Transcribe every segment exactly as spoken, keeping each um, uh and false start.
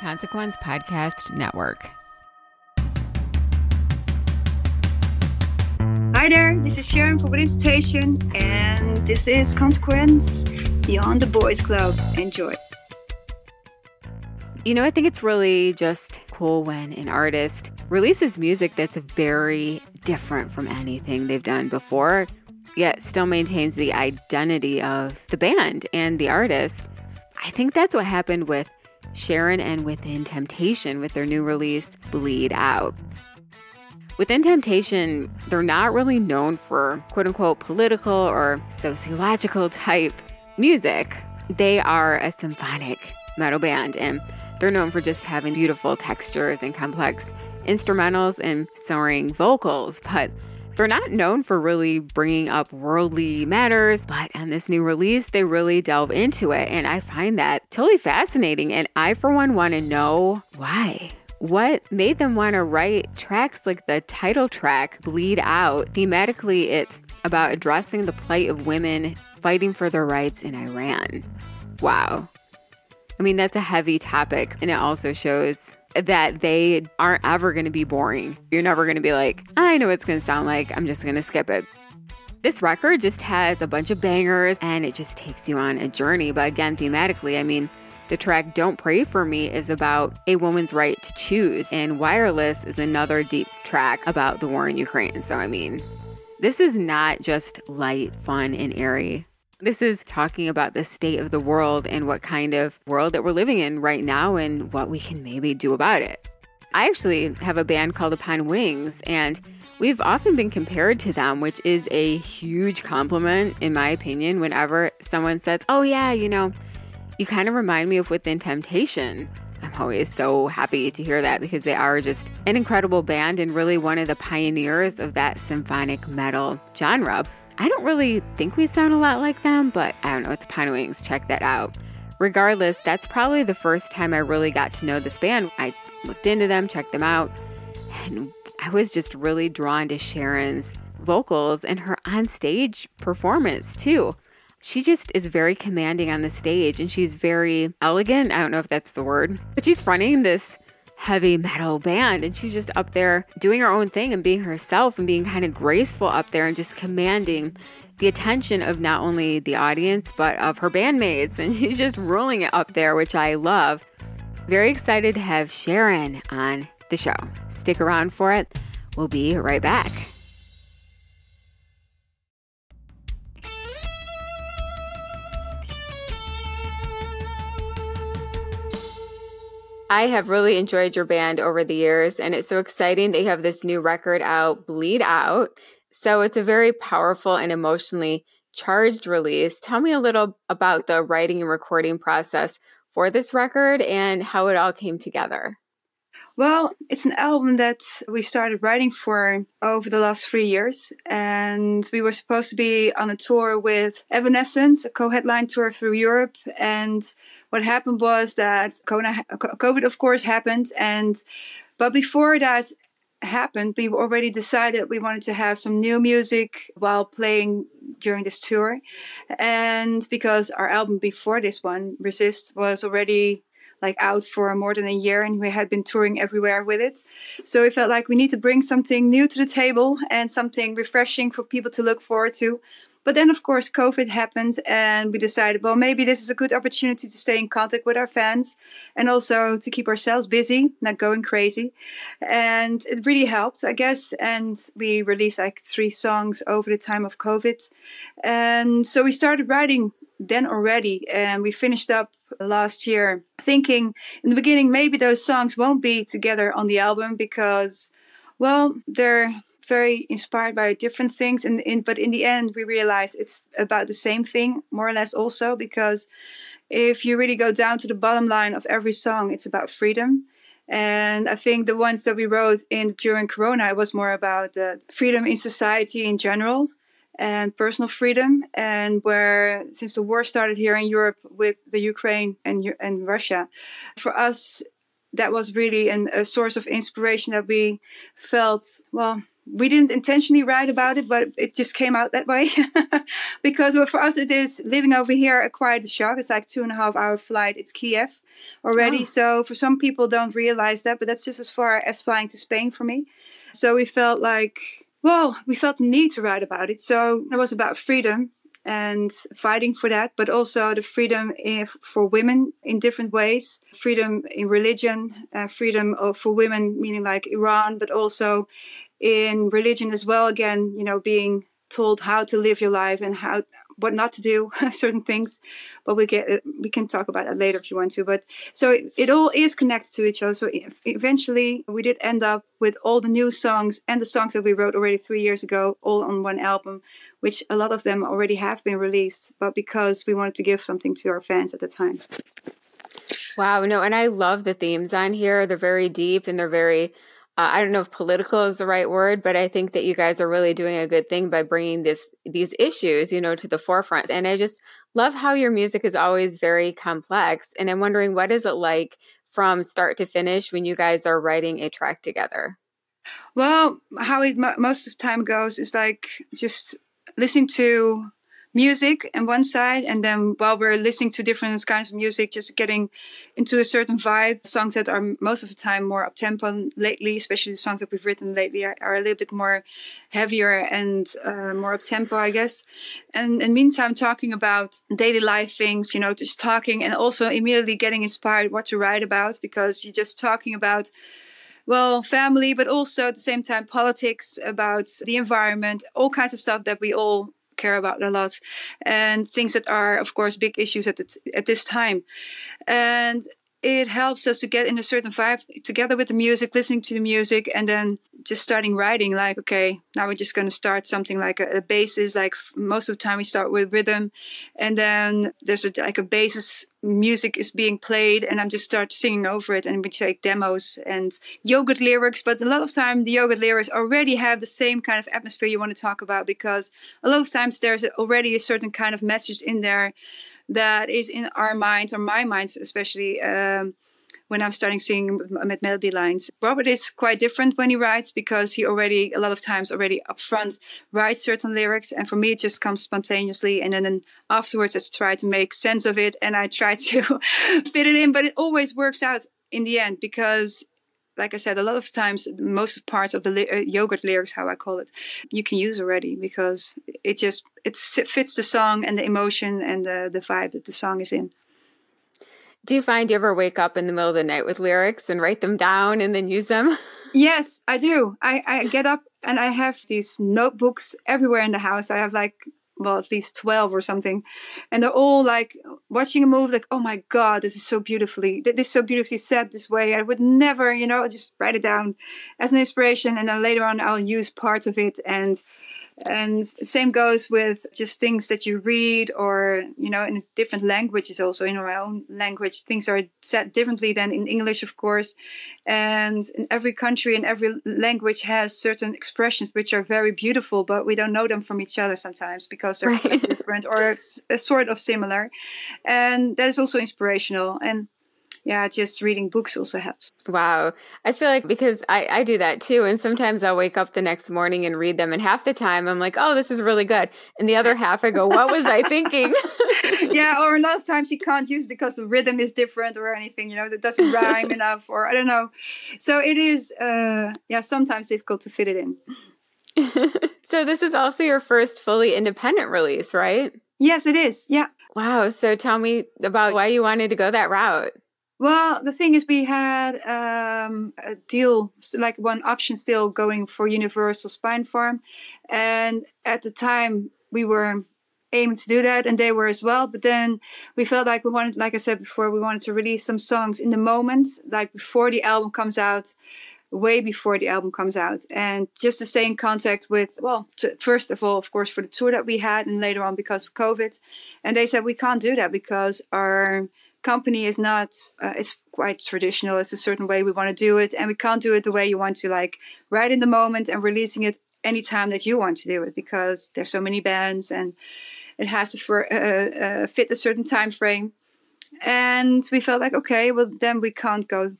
Consequence Podcast Network. Hi there, this is Sharon from Within Temptation, and this is Consequence Beyond the Boys Club. Enjoy. You know, I think it's really just cool when an artist releases music that's very different from anything they've done before, yet still maintains the identity of the band and the artist. I think that's what happened with Sharon and Within Temptation with their new release, Bleed Out. Within Temptation, they're not really known for quote-unquote political or sociological type music. They are a symphonic metal band, and they're known for just having beautiful textures and complex instrumentals and soaring vocals, but they're not known for really bringing up worldly matters, but on this new release, they really delve into it. And I find that totally fascinating. And I, for one, want to know why. What made them want to write tracks like the title track, Bleed Out? Thematically, it's about addressing the plight of women fighting for their rights in Iran. Wow. I mean, that's a heavy topic. And it also shows that they aren't ever going to be boring. You're never going to be like, I know what it's going to sound like, I'm just going to skip it. This record just has a bunch of bangers and it just takes you on a journey. But again, thematically, I mean, the track Don't Pray For Me is about a woman's right to choose. And Wireless is another deep track about the war in Ukraine. So, I mean, this is not just light, fun, and airy. This is talking about the state of the world and what kind of world that we're living in right now and what we can maybe do about it. I actually have a band called Upon Wings, and we've often been compared to them, which is a huge compliment, in my opinion, whenever someone says, oh yeah, you know, you kind of remind me of Within Temptation. I'm always so happy to hear that because they are just an incredible band and really one of the pioneers of that symphonic metal genre. I don't really think we sound a lot like them, but I don't know, it's Pine Wings, check that out. Regardless, that's probably the first time I really got to know this band. I looked into them, checked them out, and I was just really drawn to Sharon's vocals and her on-stage performance too. She just is very commanding on the stage, and she's very elegant, I don't know if that's the word, but she's fronting this heavy metal band and she's just up there doing her own thing and being herself and being kind of graceful up there and just commanding the attention of not only the audience but of her bandmates, and she's just ruling it up there, which I love. Very excited to have Sharon on the show. Stick around for it. We'll be right back. I have really enjoyed your band over the years, and it's so exciting that you have this new record out, Bleed Out. So it's a very powerful and emotionally charged release. Tell me a little about the writing and recording process for this record and how it all came together. Well, it's an album that we started writing for over the last three years, and we were supposed to be on a tour with Evanescence, a co-headline tour through Europe, and what happened was that COVID, of course, happened, and but before that happened, we already decided we wanted to have some new music while playing during this tour, and because our album before this one, Resist, was already like out for more than a year, and we had been touring everywhere with it. So we felt like we need to bring something new to the table and something refreshing for people to look forward to. But then, of course, COVID happened, and we decided, well, maybe this is a good opportunity to stay in contact with our fans and also to keep ourselves busy, not going crazy. And it really helped, I guess. And we released like three songs over the time of COVID. And so we started writing then already, and we finished up last year thinking in the beginning, maybe those songs won't be together on the album because, well, they're very inspired by different things. And in, but in the end, we realized it's about the same thing, more or less also, because if you really go down to the bottom line of every song, it's about freedom. And I think the ones that we wrote in during Corona, it was more about the freedom in society in general and personal freedom. And where, since the war started here in Europe with the Ukraine and and Russia, for us, that was really an, a source of inspiration that we felt, well, we didn't intentionally write about it, but it just came out that way. Because for us, it is living over here, a quite a shock. It's like two and a half hour flight. It's Kiev already. Oh. So for some people don't realize that, but that's just as far as flying to Spain for me. So we felt like, well, we felt the need to write about it. So it was about freedom and fighting for that, but also the freedom if, for women in different ways, freedom in religion, uh, freedom of, for women, meaning like Iran, but also in religion as well. Again, you know, being told how to live your life and how what not to do, certain things. But we get we can talk about that later if you want to. But so it, it all is connected to each other. So eventually we did end up with all the new songs and the songs that we wrote already three years ago, all on one album, which a lot of them already have been released, but because we wanted to give something to our fans at the time. Wow. No, and I love the themes on here. They're very deep and they're very... Uh, I don't know if political is the right word, but I think that you guys are really doing a good thing by bringing this these issues, you know, to the forefront. And I just love how your music is always very complex. And I'm wondering, what is it like from start to finish when you guys are writing a track together? Well, how it mo- most of the time goes is like just listening to music on one side, and then while we're listening to different kinds of music, just getting into a certain vibe. Songs that are most of the time more up-tempo lately, especially the songs that we've written lately, are, are a little bit more heavier and uh, more up-tempo, I guess. And in the meantime, talking about daily life things, you know, just talking and also immediately getting inspired what to write about, because you're just talking about, well, family, but also at the same time, politics, about the environment, all kinds of stuff that we all care about a lot, and things that are of course big issues at t- at this time. And it helps us to get in a certain vibe together with the music, listening to the music, and then just starting writing, like, okay, now we're just going to start something like a, a basis. Like most of the time we start with rhythm, and then there's a, like a basis music is being played, and I'm just start singing over it, and we take demos and yogurt lyrics. But a lot of time the yogurt lyrics already have the same kind of atmosphere you want to talk about, because a lot of times there's already a certain kind of message in there that is in our minds, or my mind especially, um, when I'm starting singing with melody lines. Robert is quite different when he writes, because he already, a lot of times already upfront, writes certain lyrics. And for me, it just comes spontaneously. And then, then afterwards, I try to make sense of it, and I try to fit it in. But it always works out in the end, because like I said, a lot of times, most parts of the li- uh, yogurt lyrics, how I call it, you can use already, because it just it fits the song and the emotion and the, the vibe that the song is in. Do you find you ever wake up in the middle of the night with lyrics and write them down and then use them? Yes, I do. I, I get up and I have these notebooks everywhere in the house. I have like, well, at least twelve or something. And they're all like watching a movie, like, oh my God, this is so beautifully, this is so beautifully said this way. I would never, you know, just write it down as an inspiration. And then later on, I'll use parts of it. And and same goes with just things that you read, or, you know, in different languages also. In my own language, things are said differently than in English, of course. And in every country and every language has certain expressions which are very beautiful, but we don't know them from each other sometimes, because Because they're right. different or a sort of similar, and that is also inspirational. And yeah, just reading books also helps. Wow, I feel like, because I, I do that too, and sometimes I'll wake up the next morning and read them, and half the time I'm like, oh, this is really good, and the other half I go, what was I thinking? Yeah, or a lot of times you can't use, because the rhythm is different or anything, you know, that doesn't rhyme enough, or I don't know. So it is uh, yeah sometimes difficult to fit it in. So this is also your first fully independent release, right? Yes, it is. Yeah. Wow. So tell me about why you wanted to go that route. Well, the thing is, we had um, a deal, like one option still going for Universal Spine Farm. And at the time we were aiming to do that, and they were as well. But then we felt like we wanted, like I said before, we wanted to release some songs in the moment, like before the album comes out. way before the album comes out. And just to stay in contact with, well, to, first of all, of course, for the tour that we had, and later on because of COVID. And they said, we can't do that because our company is not, uh, it's quite traditional. It's a certain way we want to do it. And we can't do it the way you want to, like right in the moment and releasing it anytime that you want to do it, because there's so many bands and it has to for, uh, uh, fit a certain time frame. And we felt like, okay, well, then we can't go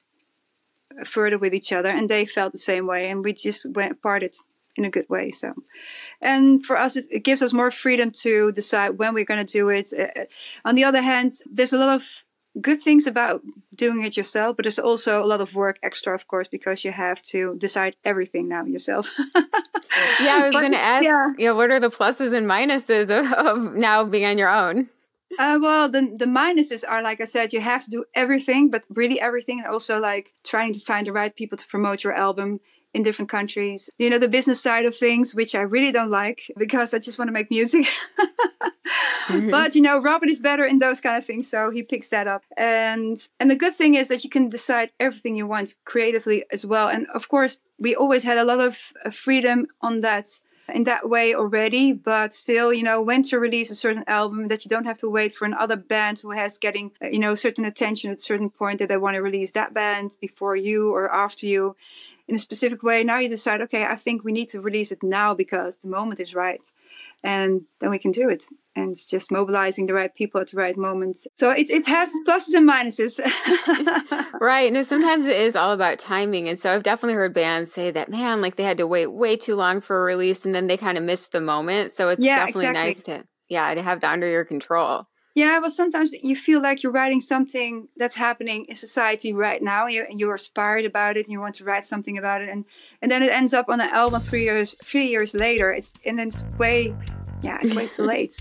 further with each other. And they felt the same way. And we just went parted in a good way. So, and for us, it, it gives us more freedom to decide when we're going to do it. Uh, on the other hand, there's a lot of good things about doing it yourself, but there's also a lot of work extra, of course, because you have to decide everything now yourself. Yeah, I was going to ask, yeah. yeah, what are the pluses and minuses of, of now being on your own? Uh, well, the, the minuses are, like I said, you have to do everything, but really everything. And also like trying to find the right people to promote your album in different countries. You know, the business side of things, which I really don't like because I just want to make music. Mm-hmm. But, you know, Robert is better in those kind of things. So he picks that up. And and the good thing is that you can decide everything you want creatively as well. And of course, we always had a lot of freedom on that in that way already, but still, you know, when to release a certain album, that you don't have to wait for another band who has getting, you know, certain attention at a certain point that they want to release that band before you or after you in a specific way. Now you decide, okay, I think we need to release it now because the moment is right. And then we can do it. And it's just mobilizing the right people at the right moments. So it, it has pluses and minuses. Right. No, sometimes it is all about timing. And so I've definitely heard bands say that, man, like they had to wait way too long for a release and then they kind of missed the moment. So it's yeah, definitely exactly. nice to, yeah, to have that under your control. Yeah, well, sometimes you feel like you're writing something that's happening in society right now. You, you're inspired about it. And you want to write something about it. And, and then it ends up on an album three years, three years later. It's And then it's way, yeah, it's way too late.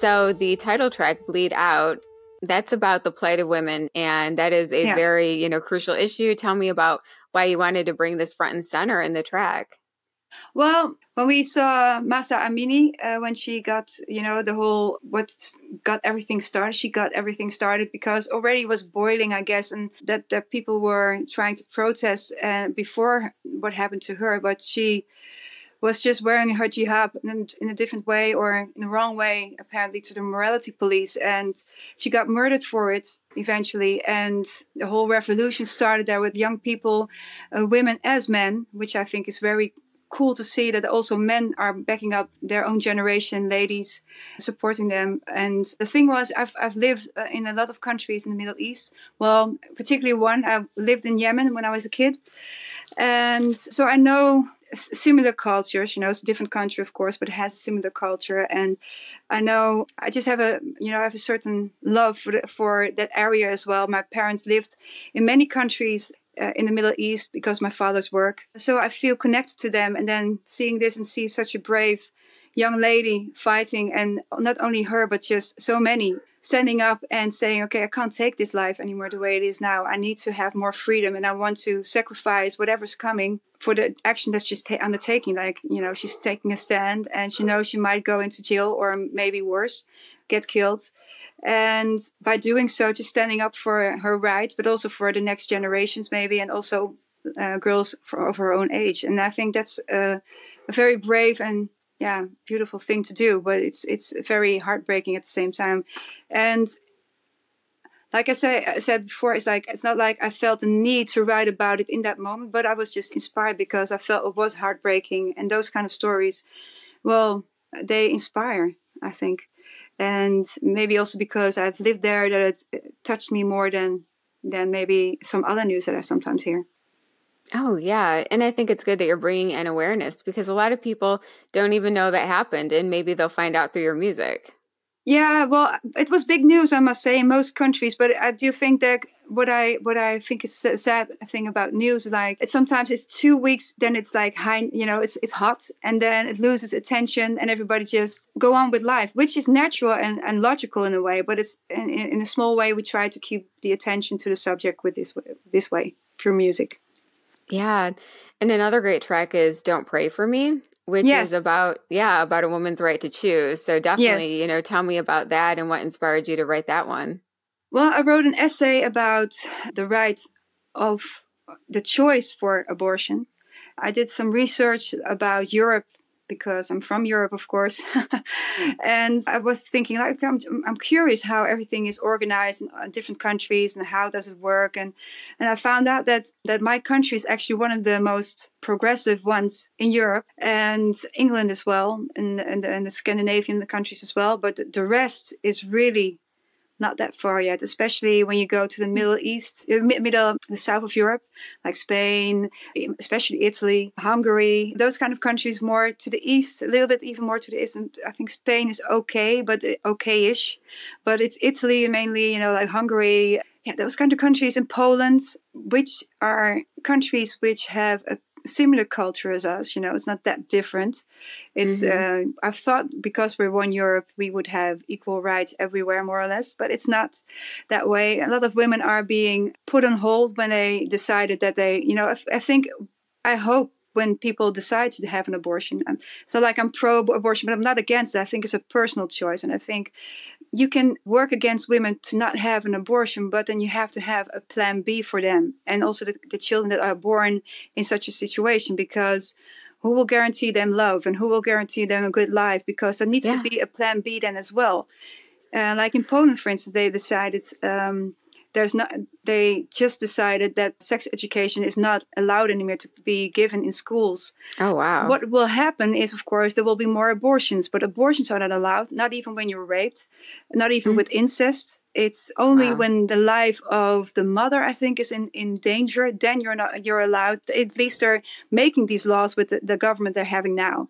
So the title track, Bleed Out, that's about the plight of women. And that is a yeah. very, you know, crucial issue. Tell me about why you wanted to bring this front and center in the track. Well, when we saw Masa Amini, uh, when she got, you know, the whole, what got everything started, she got everything started because already it was boiling, I guess, and that, that people were trying to protest uh, before what happened to her. But she was just wearing her hijab in, in a different way or in the wrong way, apparently, to the morality police. And she got murdered for it eventually. And the whole revolution started there with young people, uh, women as men, which I think is very cool to see that also men are backing up their own generation, ladies, supporting them. And the thing was, I've, I've lived in a lot of countries in the Middle East. Well, particularly one, I lived in Yemen when I was a kid. And so I know similar cultures, you know, it's a different country, of course, but it has similar culture. And I know I just have a, you know, I have a certain love for, the, for that area as well. My parents lived in many countries uh, in the Middle East because my father's work. So I feel connected to them. And then seeing this and see such a brave young lady fighting, and not only her, but just so many standing up and saying, okay, I can't take this life anymore the way it is now. I need to have more freedom and I want to sacrifice whatever's coming for the action that she's ta- undertaking. Like, you know, she's taking a stand and she knows she might go into jail or maybe worse, get killed. And by doing so, just standing up for her rights, but also for the next generations maybe, and also uh, girls for, of her own age. And I think that's uh, a very brave and yeah, beautiful thing to do, but it's it's very heartbreaking at the same time. And like I, say, I said before, it's like it's not like I felt the need to write about it in that moment, but I was just inspired because I felt it was heartbreaking. And those kind of stories, well, they inspire, I think. And maybe also because I've lived there that it touched me more than, than maybe some other news that I sometimes hear. Oh, yeah. And I think it's good that you're bringing an awareness, because a lot of people don't even know that happened, and maybe they'll find out through your music. Yeah, well, it was big news, I must say, in most countries. But I do think that what I what I think is a sad thing about news, like it, sometimes it's two weeks, then it's like high, you know, it's it's hot, and then it loses attention, and everybody just go on with life, which is natural and, and logical in a way. But it's in, in a small way, we try to keep the attention to the subject with this this way through music. Yeah, and another great track is "Don't Pray For Me," which yes. is about, yeah, about a woman's right to choose. So definitely, yes. you know, tell me about that and what inspired you to write that one. Well, I wrote an essay about the right of the choice for abortion. I did some research about Europe, because I'm from Europe, of course. And I was thinking, like, I'm, I'm curious how everything is organized in different countries and how does it work. And, and I found out that, that my country is actually one of the most progressive ones in Europe, and England as well, and, and, and the Scandinavian countries as well. But the rest is really not that far yet, especially when you go to the Middle East, middle, the south of Europe, like Spain, especially Italy, Hungary, those kind of countries more to the east, a little bit even more to the east. And I think Spain is okay, but okay-ish. But it's Italy mainly, you know, like Hungary, yeah, those kind of countries, and Poland, which are countries which have a similar culture as us, you know, it's not that different. It's mm-hmm. uh, I've thought because we're one Europe, we would have equal rights everywhere, more or less, but it's not that way. A lot of women are being put on hold when they decided that they, you know, I, I think, I hope when people decide to have an abortion, um, so like I'm pro-abortion, but I'm not against it. I think it's a personal choice, and I think you can work against women to not have an abortion, but then you have to have a plan B for them, and also the, the children that are born in such a situation, because who will guarantee them love and who will guarantee them a good life? Because there needs yeah. to be a plan B then as well. Uh, like in Poland, for instance, they decided um, there's not. They just decided that sex education is not allowed anymore to be given in schools. Oh, wow. What will happen is, of course, there will be more abortions, but abortions are not allowed, not even when you're raped, not even mm. with incest. It's only wow. when the life of the mother, I think, is in, in danger, then you're not you're allowed. At least they're making these laws with the, the government they're having now.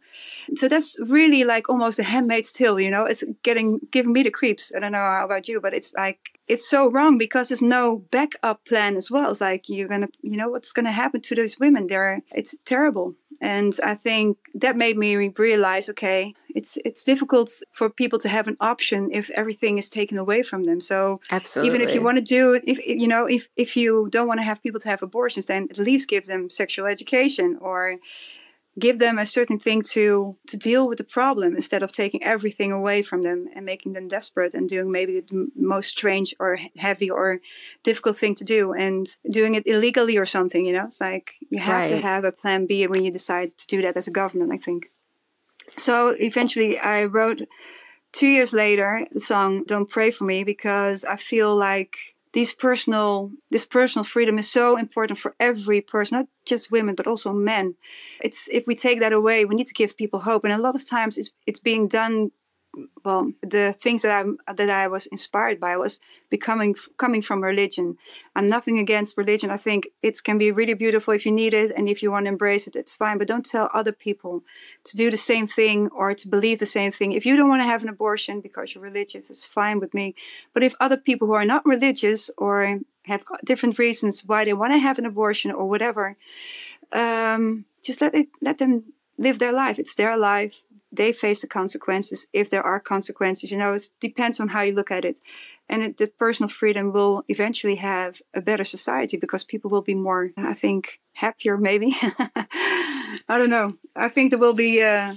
So that's really like almost a Handmaid's Tale, you know? It's getting giving me the creeps. I don't know how about you, but it's like, it's so wrong because there's no back up plan as well. It's like you're gonna, you know, what's gonna happen to those women? They're, it's terrible, and I think that made me realize, okay, it's it's difficult for people to have an option if everything is taken away from them. So absolutely, even if you want to do it, if you know, if if you don't want to have people to have abortions, then at least give them sexual education or give them a certain thing to to deal with the problem, instead of taking everything away from them and making them desperate and doing maybe the most strange or heavy or difficult thing to do and doing it illegally or something, you know? It's like you have right. to have a plan B when you decide to do that as a government, I think. So eventually I wrote two years later the song Don't Pray For Me, because I feel like These personal, this personal freedom is so important for every person, not just women, but also men. It's if we take that away, we need to give people hope. And a lot of times it's, it's being done. Well, the things that I that I was inspired by was becoming coming from religion. I'm nothing against religion. I think it can be really beautiful if you need it, and if you want to embrace it, it's fine. But don't tell other people to do the same thing or to believe the same thing. If you don't want to have an abortion because you're religious, it's fine with me. But if other people who are not religious or have different reasons why they want to have an abortion or whatever, um, just let it let them live their life. It's their life. They face the consequences, if there are consequences. You know, it depends on how you look at it. And it, the personal freedom will eventually have a better society, because people will be more, I think, happier maybe. I don't know. I think there will be uh,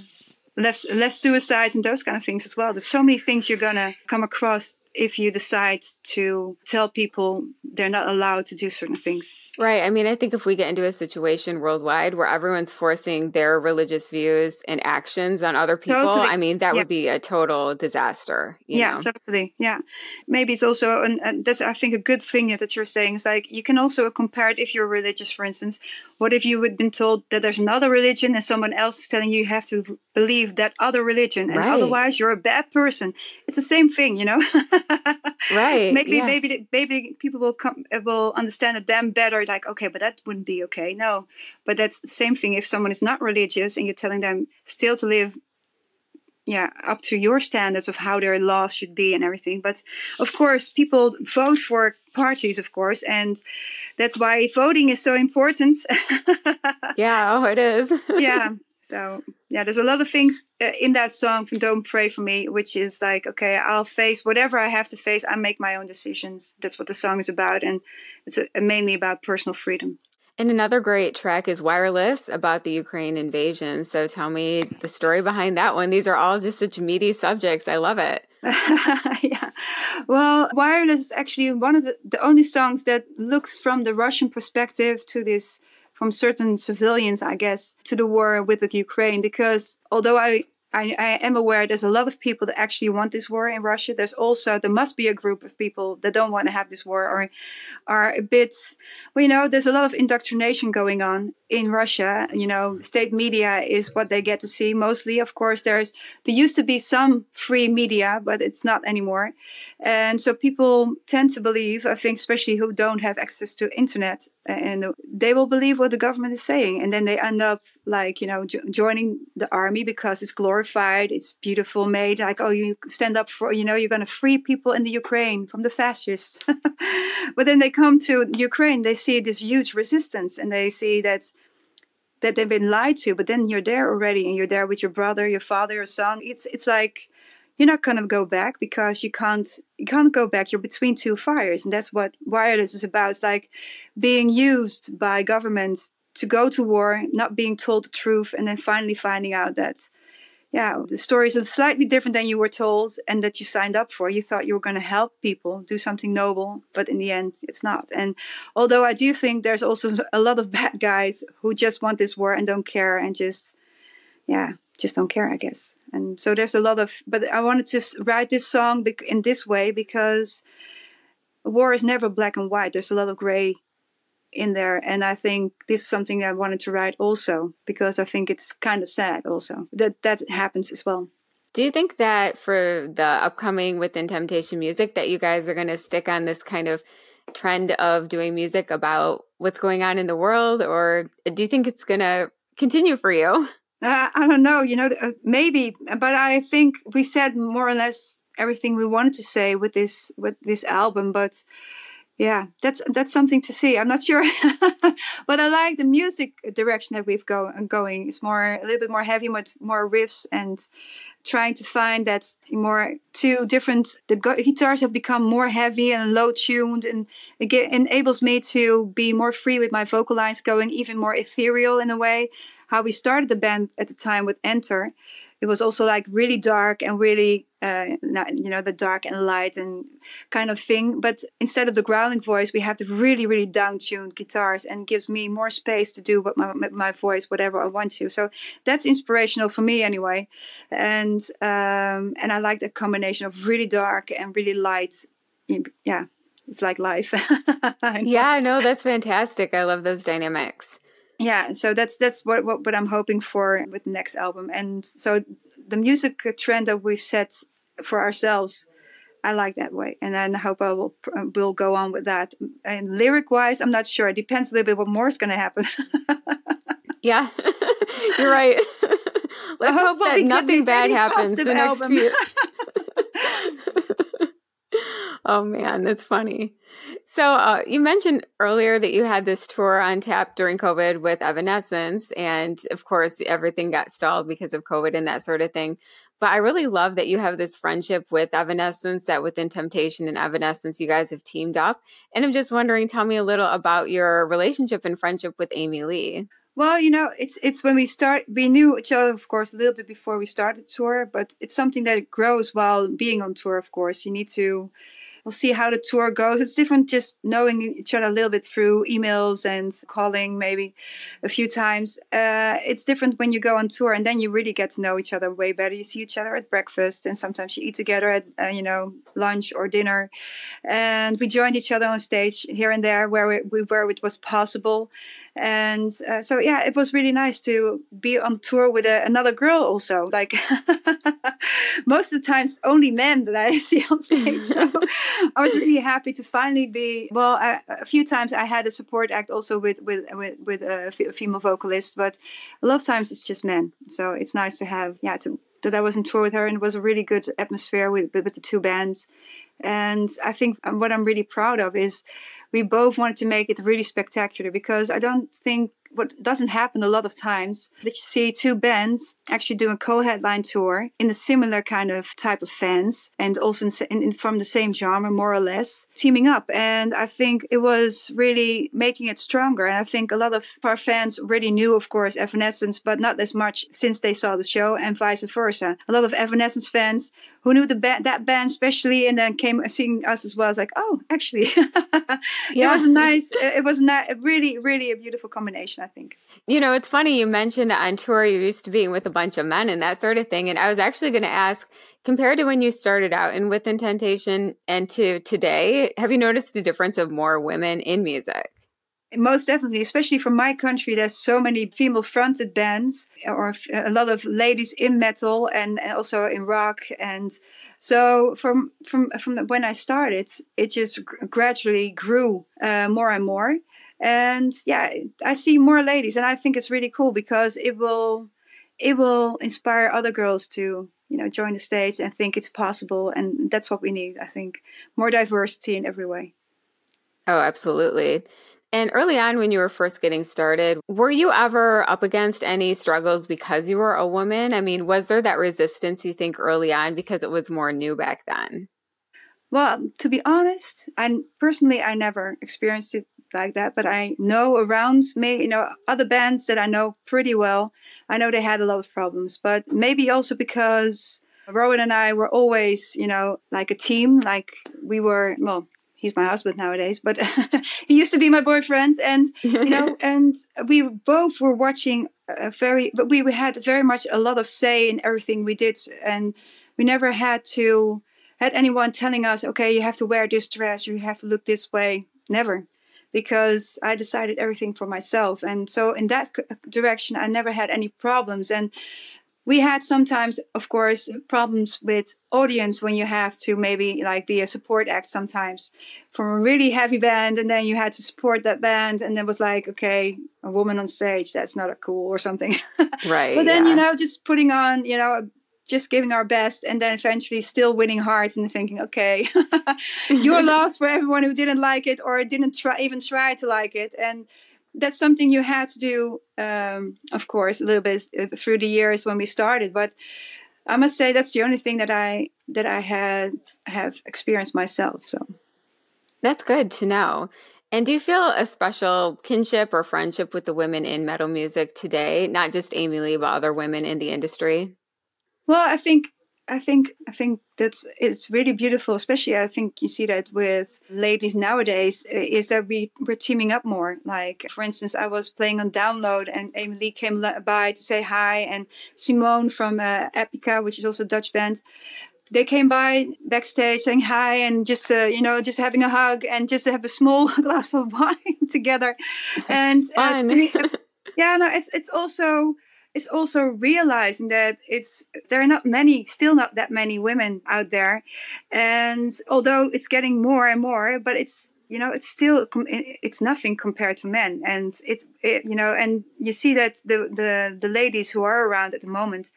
less less suicides and those kind of things as well. There's so many things you're going to come across if you decide to tell people they're not allowed to do certain things. Right. I mean, I think if we get into a situation worldwide where everyone's forcing their religious views and actions on other people, totally. I mean, that yeah. would be a total disaster. You yeah, know? Totally. Yeah. Maybe it's also, an, and that's, I think, a good thing that you're saying is like, you can also compare it if you're religious, for instance. What if you would have been told that there's another religion and someone else is telling you you have to believe that other religion, and right. otherwise you're a bad person? It's the same thing, you know? Right. Maybe, yeah. maybe, maybe people will come, will understand it then better. Like, okay, but that wouldn't be okay. No, but that's the same thing. If someone is not religious and you're telling them still to live, yeah, up to your standards of how their laws should be and everything. But of course, people vote for parties, of course, and that's why voting is so important. Yeah, oh, it is. Yeah. So, yeah, there's a lot of things uh, in that song from Don't Pray For Me, which is like, okay, I'll face whatever I have to face. I make my own decisions. That's what the song is about. And it's a, mainly about personal freedom. And another great track is Wireless, about the Ukraine invasion. So tell me the story behind that one. These are all just such meaty subjects. I love it. Yeah. Well, Wireless is actually one of the, the only songs that looks from the Russian perspective to this, from certain civilians, I guess, to the war with the Ukraine. Because although I, I, I am aware there's a lot of people that actually want this war in Russia, there's also, there must be a group of people that don't want to have this war, or are a bit, well, you know, there's a lot of indoctrination going on in Russia. You know, state media is what they get to see mostly. Of course, there's, there used to be some free media, but it's not anymore. And so people tend to believe, I think, especially who don't have access to internet, and they will believe what the government is saying. And then they end up like, you know, jo- joining the army because it's glorified. It's beautiful made. Like, oh, you stand up for, you know, you're going to free people in the Ukraine from the fascists. But then they come to Ukraine, they see this huge resistance, and they see that that they've been lied to. But then you're there already, and you're there with your brother, your father, your son. It's it's like, you're not going to go back, because you can't, you can't go back. You're between two fires. And that's what Wireless is about. It's like being used by governments to go to war, not being told the truth, and then finally finding out that, yeah, the stories are slightly different than you were told and that you signed up for. You thought you were going to help people, do something noble, but in the end, it's not. And although I do think there's also a lot of bad guys who just want this war and don't care, and just, yeah, just don't care, I guess. And so there's a lot of, but I wanted to write this song in this way because war is never black and white. There's a lot of gray in there. And I think this is something I wanted to write also, because I think it's kind of sad also that that happens as well. Do you think that for the upcoming Within Temptation music that you guys are going to stick on this kind of trend of doing music about what's going on in the world? Or do you think it's going to continue for you? Uh, I don't know, you know, uh, maybe, but I think we said more or less everything we wanted to say with this with this album. But yeah, that's that's something to see. I'm not sure, but I like the music direction that we've go going. It's more a little bit more heavy, with more riffs, and trying to find that more two different. The go- guitars have become more heavy and low tuned, and it get, enables me to be more free with my vocal lines, going even more ethereal in a way. How we started the band at the time with Enter, it was also like really dark and really, uh, not, you know, the dark and light and kind of thing. But instead of the growling voice, we have the really, really down-tuned guitars, and gives me more space to do with my, with my voice, whatever I want to. So that's inspirational for me anyway. And um, and I like that combination of really dark and really light. Yeah, it's like life. Yeah, no, that's fantastic. I love those dynamics. Yeah, so that's that's what, what what I'm hoping for with the next album. And so the music trend that we've set for ourselves, I like that way. And then I hope I will will go on with that. And lyric-wise, I'm not sure. It depends a little bit what more is going to happen. Yeah, you're right. Let's I hope, hope that nothing bad happens the next album. Few. Oh, man, that's funny. So uh, you mentioned earlier that you had this tour on tap during COVID with Evanescence. And of course, everything got stalled because of COVID and that sort of thing. But I really love that you have this friendship with Evanescence, that Within Temptation and Evanescence, you guys have teamed up. And I'm just wondering, tell me a little about your relationship and friendship with Amy Lee. Well, you know, it's it's when we start, we knew each other, of course, a little bit before we started tour, but it's something that grows while being on tour, of course. You need to, we'll see how the tour goes. It's different just knowing each other a little bit through emails and calling maybe a few times. Uh, it's different when you go on tour, and then you really get to know each other way better. You see each other at breakfast, and sometimes you eat together at, uh, you know, lunch or dinner. And we joined each other on stage here and there where, we, where it was possible. And uh, so, yeah, it was really nice to be on tour with a, another girl also. Like, most of the times, only men that I see on stage. So I was really happy to finally be, well, I, a few times I had a support act also with, with, with, with a f- female vocalist, but a lot of times it's just men. So it's nice to have, yeah, to, that I was on tour with her, and it was a really good atmosphere with, with, with the two bands. And I think what I'm really proud of is we both wanted to make it really spectacular, because I don't think, what doesn't happen a lot of times, that you see two bands actually doing a co-headline tour in a similar kind of type of fans, and also in, in, from the same genre, more or less, teaming up. And I think it was really making it stronger. And I think a lot of our fans already knew, of course, Evanescence, but not as much since they saw the show, and vice versa. A lot of Evanescence fans who knew the ba- that band especially, and then came seeing us as well. It's like, oh, actually, it yeah. was nice. It was not really, really a beautiful combination, I think. You know, it's funny you mentioned that on tour you're used to being with a bunch of men and that sort of thing. And I was actually going to ask, compared to when you started out in Within Temptation and to today, have you noticed a difference of more women in music? Most definitely, especially from my country, there's so many female-fronted bands, or a lot of ladies in metal and, and also in rock. And so from from from when I started, it just gradually grew uh, more and more. And yeah, I see more ladies, and I think it's really cool, because it will it will inspire other girls to, you know, join the stage and think it's possible. And that's what we need, I think, more diversity in every way. Oh, absolutely. And early on, when you were first getting started, were you ever up against any struggles because you were a woman? I mean, was there that resistance, you think, early on because it was more new back then? Well, to be honest, I personally, I never experienced it like that. But I know around me, you know, other bands that I know pretty well, I know they had a lot of problems. But maybe also because Rowan and I were always, you know, like a team, like we were, well, he's my husband nowadays, but he used to be my boyfriend. And, you know, and we both were watching a very, but we had very much a lot of say in everything we did. And we never had to, had anyone telling us, okay, you have to wear this dress, you have to look this way. Never. Because I decided everything for myself. And so in that direction, I never had any problems. And we had sometimes, of course, problems with audience when you have to maybe like be a support act sometimes from a really heavy band, and then you had to support that band, and then was like, okay, a woman on stage, that's not cool or something. Right. But then, yeah. you know, just putting on, you know, just giving our best, and then eventually still winning hearts and thinking, okay, you're lost for everyone who didn't like it or didn't try, even try to like it. And that's something you had to do, um, of course, a little bit through the years when we started. But I must say that's the only thing that I that I had have experienced myself. So that's good to know. And do you feel a special kinship or friendship with the women in metal music today? Not just Amy Lee, but other women in the industry? Well, I think. I think I think that's it's really beautiful, especially I think you see that with ladies nowadays, is that we, we're teaming up more. Like, for instance, I was playing on Download, and Amy Lee came by to say hi, and Simone from uh, Epica, which is also a Dutch band, they came by backstage saying hi, and just, uh, you know, just having a hug and just have a small glass of wine together. And uh, I mean, yeah, no, it's it's also... It's also realizing that it's there are not many, still not that many women out there, and although it's getting more and more, but it's you know it's still it's nothing compared to men, and it's it, you know and you see that the, the the ladies who are around at the moment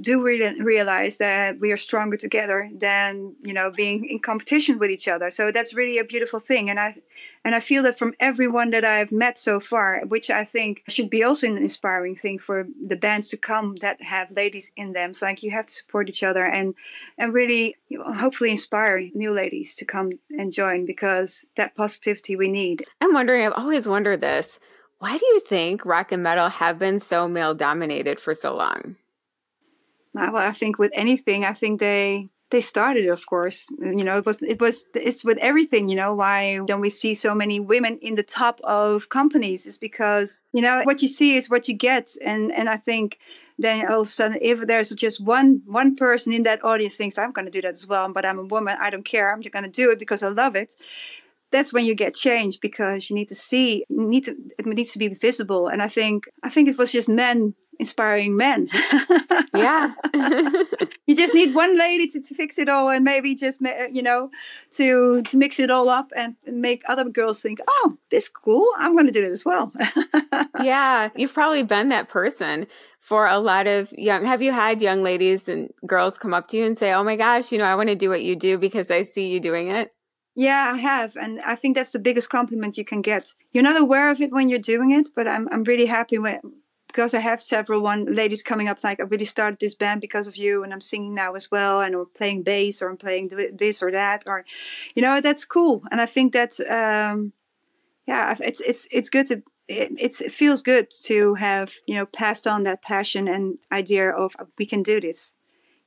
do really realize that we are stronger together than you know being in competition with each other. So that's really a beautiful thing, and I and I feel that from everyone that I've met so far, which I think should be also an inspiring thing for the bands to come that have ladies in them. It's like you have to support each other and and really you know, hopefully inspire new ladies to come and join, because that positivity we need. I'm wondering, I've always wondered this. Why do you think rock and metal have been so male dominated for so long? Well, I think with anything, I think they they started, of course. You know, it was it was it's with everything, you know, why don't we see so many women in the top of companies? It's because, you know, what you see is what you get. And and I think then all of a sudden, if there's just one one person in that audience thinks, I'm going to do that as well, but I'm a woman, I don't care, I'm just going to do it because I love it. that's when you get change, because you need to see, you need to, it needs to be visible. And I think, I think it was just men inspiring men. Yeah. You just need one lady to, to fix it all, and maybe just, you know, to, to mix it all up and make other girls think, oh, this is cool, I'm going to do it as well. Yeah. You've probably been that person for a lot of young, have you had young ladies and girls come up to you and say, oh my gosh, you know, I want to do what you do because I see you doing it? Yeah, I have. And I think that's the biggest compliment you can get. You're not aware of it when you're doing it, but I'm I'm really happy when, because I have several one ladies coming up like, I really started this band because of you, and I'm singing now as well, and or playing bass, or I'm playing this or that, or, you know, that's cool. And I think that's, um, yeah, it's it's it's good to, it, it's, it feels good to have, you know, passed on that passion and idea of, we can do this.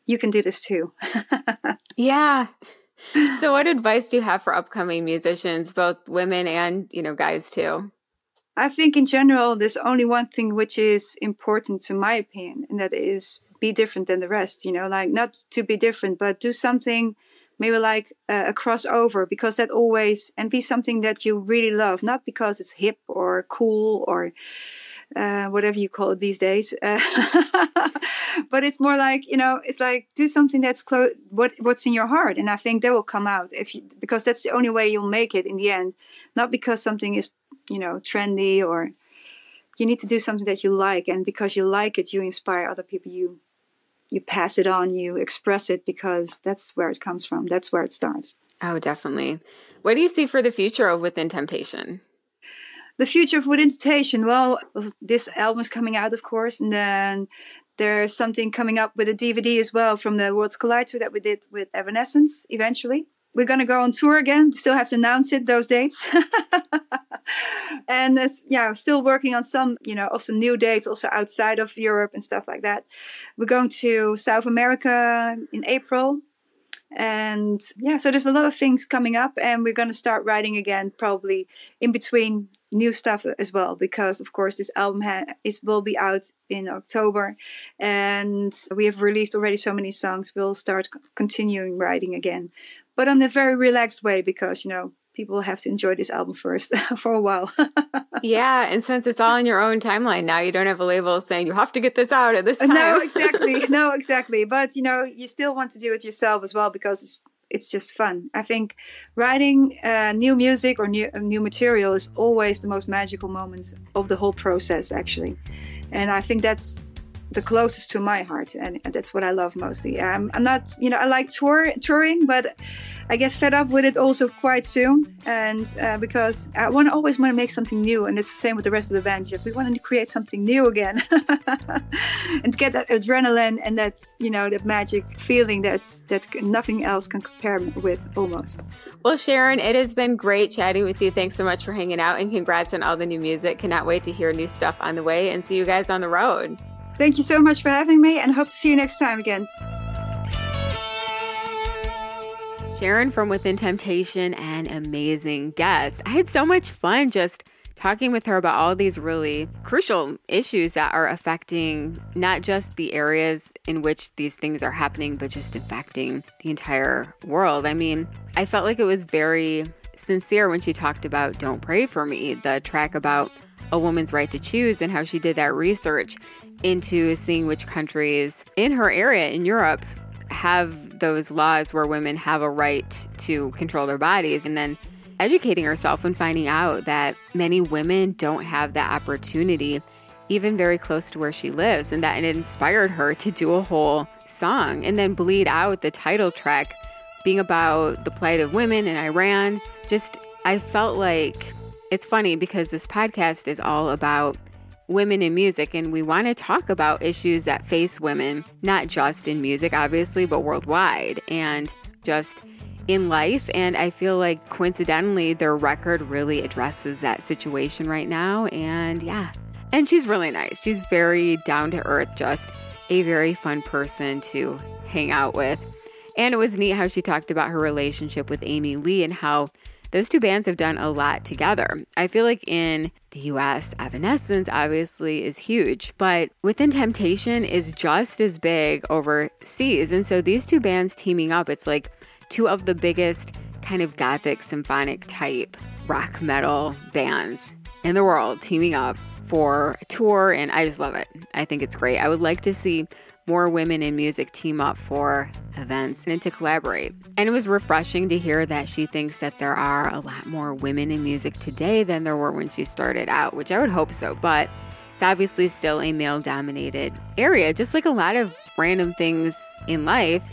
You can do this too. Yeah. So what advice do you have for upcoming musicians, both women and, you know, guys too? I think in general, there's only one thing which is important to my opinion, and that is be different than the rest, you know, like not to be different, but do something maybe like uh, a crossover, because that always, and be something that you really love, not because it's hip or cool or uh, whatever you call it these days. Uh, but it's more like, you know, it's like do something that's close, what, what's in your heart. And I think that will come out if you, because that's the only way you'll make it in the end, not because something is, you know, trendy, or you need to do something that you like. And because you like it, you inspire other people, you you pass it on, you express it, because that's where it comes from. That's where it starts. Oh, definitely. What do you see for the future of Within Temptation? The future of Within Temptation? Well, this album is coming out, of course, and then there's something coming up with a D V D as well from the Worlds Collide tour that we did with Evanescence eventually. We're going to go on tour again. We still have to announce it, those dates. And uh, yeah, still working on some, you know, also new dates, also outside of Europe and stuff like that. We're going to South America in April. And yeah, so there's a lot of things coming up, and we're going to start writing again, probably in between new stuff as well, because of course this album ha- is will be out in October, and we have released already so many songs. We'll start c- continuing writing again, but on a very relaxed way, because, you know, people have to enjoy this album first for a while. Yeah. And since it's all in your own timeline now, you don't have a label saying you have to get this out at this time. No, exactly. No, exactly. But, you know, you still want to do it yourself as well, because it's, it's just fun. I think writing uh, new music or new, uh, new material is always the most magical moments of the whole process, actually. And I think that's the closest to my heart, and that's what I love mostly. Um, I'm not, you know, I like tour, touring, but I get fed up with it also quite soon, and uh, because I want to always want to make something new, and it's the same with the rest of the band. We want to create something new again, and get that adrenaline and that, you know, that magic feeling that's that nothing else can compare with almost. Well, Sharon, it has been great chatting with you. Thanks so much for hanging out, and congrats on all the new music. Cannot wait to hear new stuff on the way and see you guys on the road. Thank you so much for having me, and hope to see you next time again. Sharon from Within Temptation, an amazing guest. I had so much fun just talking with her about all these really crucial issues that are affecting not just the areas in which these things are happening, but just affecting the entire world. I mean, I felt like it was very sincere when she talked about Don't Pray For Me, the track about a woman's right to choose, and how she did that research into seeing which countries in her area in Europe have those laws where women have a right to control their bodies, and then educating herself and finding out that many women don't have that opportunity, even very close to where she lives, and that it inspired her to do a whole song. And then Bleed Out, the title track, being about the plight of women in Iran. Just, I felt like, it's funny because this podcast is all about women in music, and we want to talk about issues that face women, not just in music, obviously, but worldwide and just in life. And I feel like coincidentally, their record really addresses that situation right now. And yeah, and she's really nice. She's very down to earth, just a very fun person to hang out with. And it was neat how she talked about her relationship with Amy Lee, and how those two bands have done a lot together. I feel like in the U S, Evanescence obviously is huge, but Within Temptation is just as big overseas. And so these two bands teaming up, it's like two of the biggest kind of gothic symphonic type rock metal bands in the world teaming up for a tour, and I just love it. I think it's great. I would like to see more women in music team up for events and to collaborate. And it was refreshing to hear that she thinks that there are a lot more women in music today than there were when she started out, which I would hope so, but it's obviously still a male-dominated area, just like a lot of random things in life.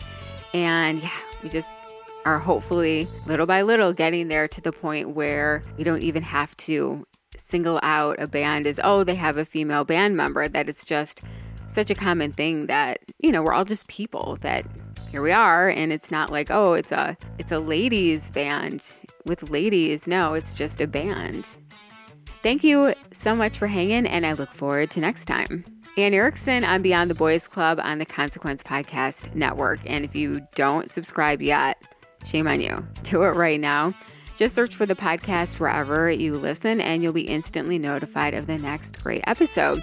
And yeah, we just are hopefully little by little getting there to the point where we don't even have to single out a band as, oh, they have a female band member, that it's just such a common thing that, you know, we're all just people, that here we are. And it's not like, oh, it's a it's a ladies band with ladies. No, it's just a band. Thank you so much for hanging, and I look forward to next time. Anne Erickson on Beyond the Boys Club on the Consequence Podcast Network. And if you don't subscribe yet, shame on you. Do it right now. Just search for the podcast wherever you listen, and you'll be instantly notified of the next great episode.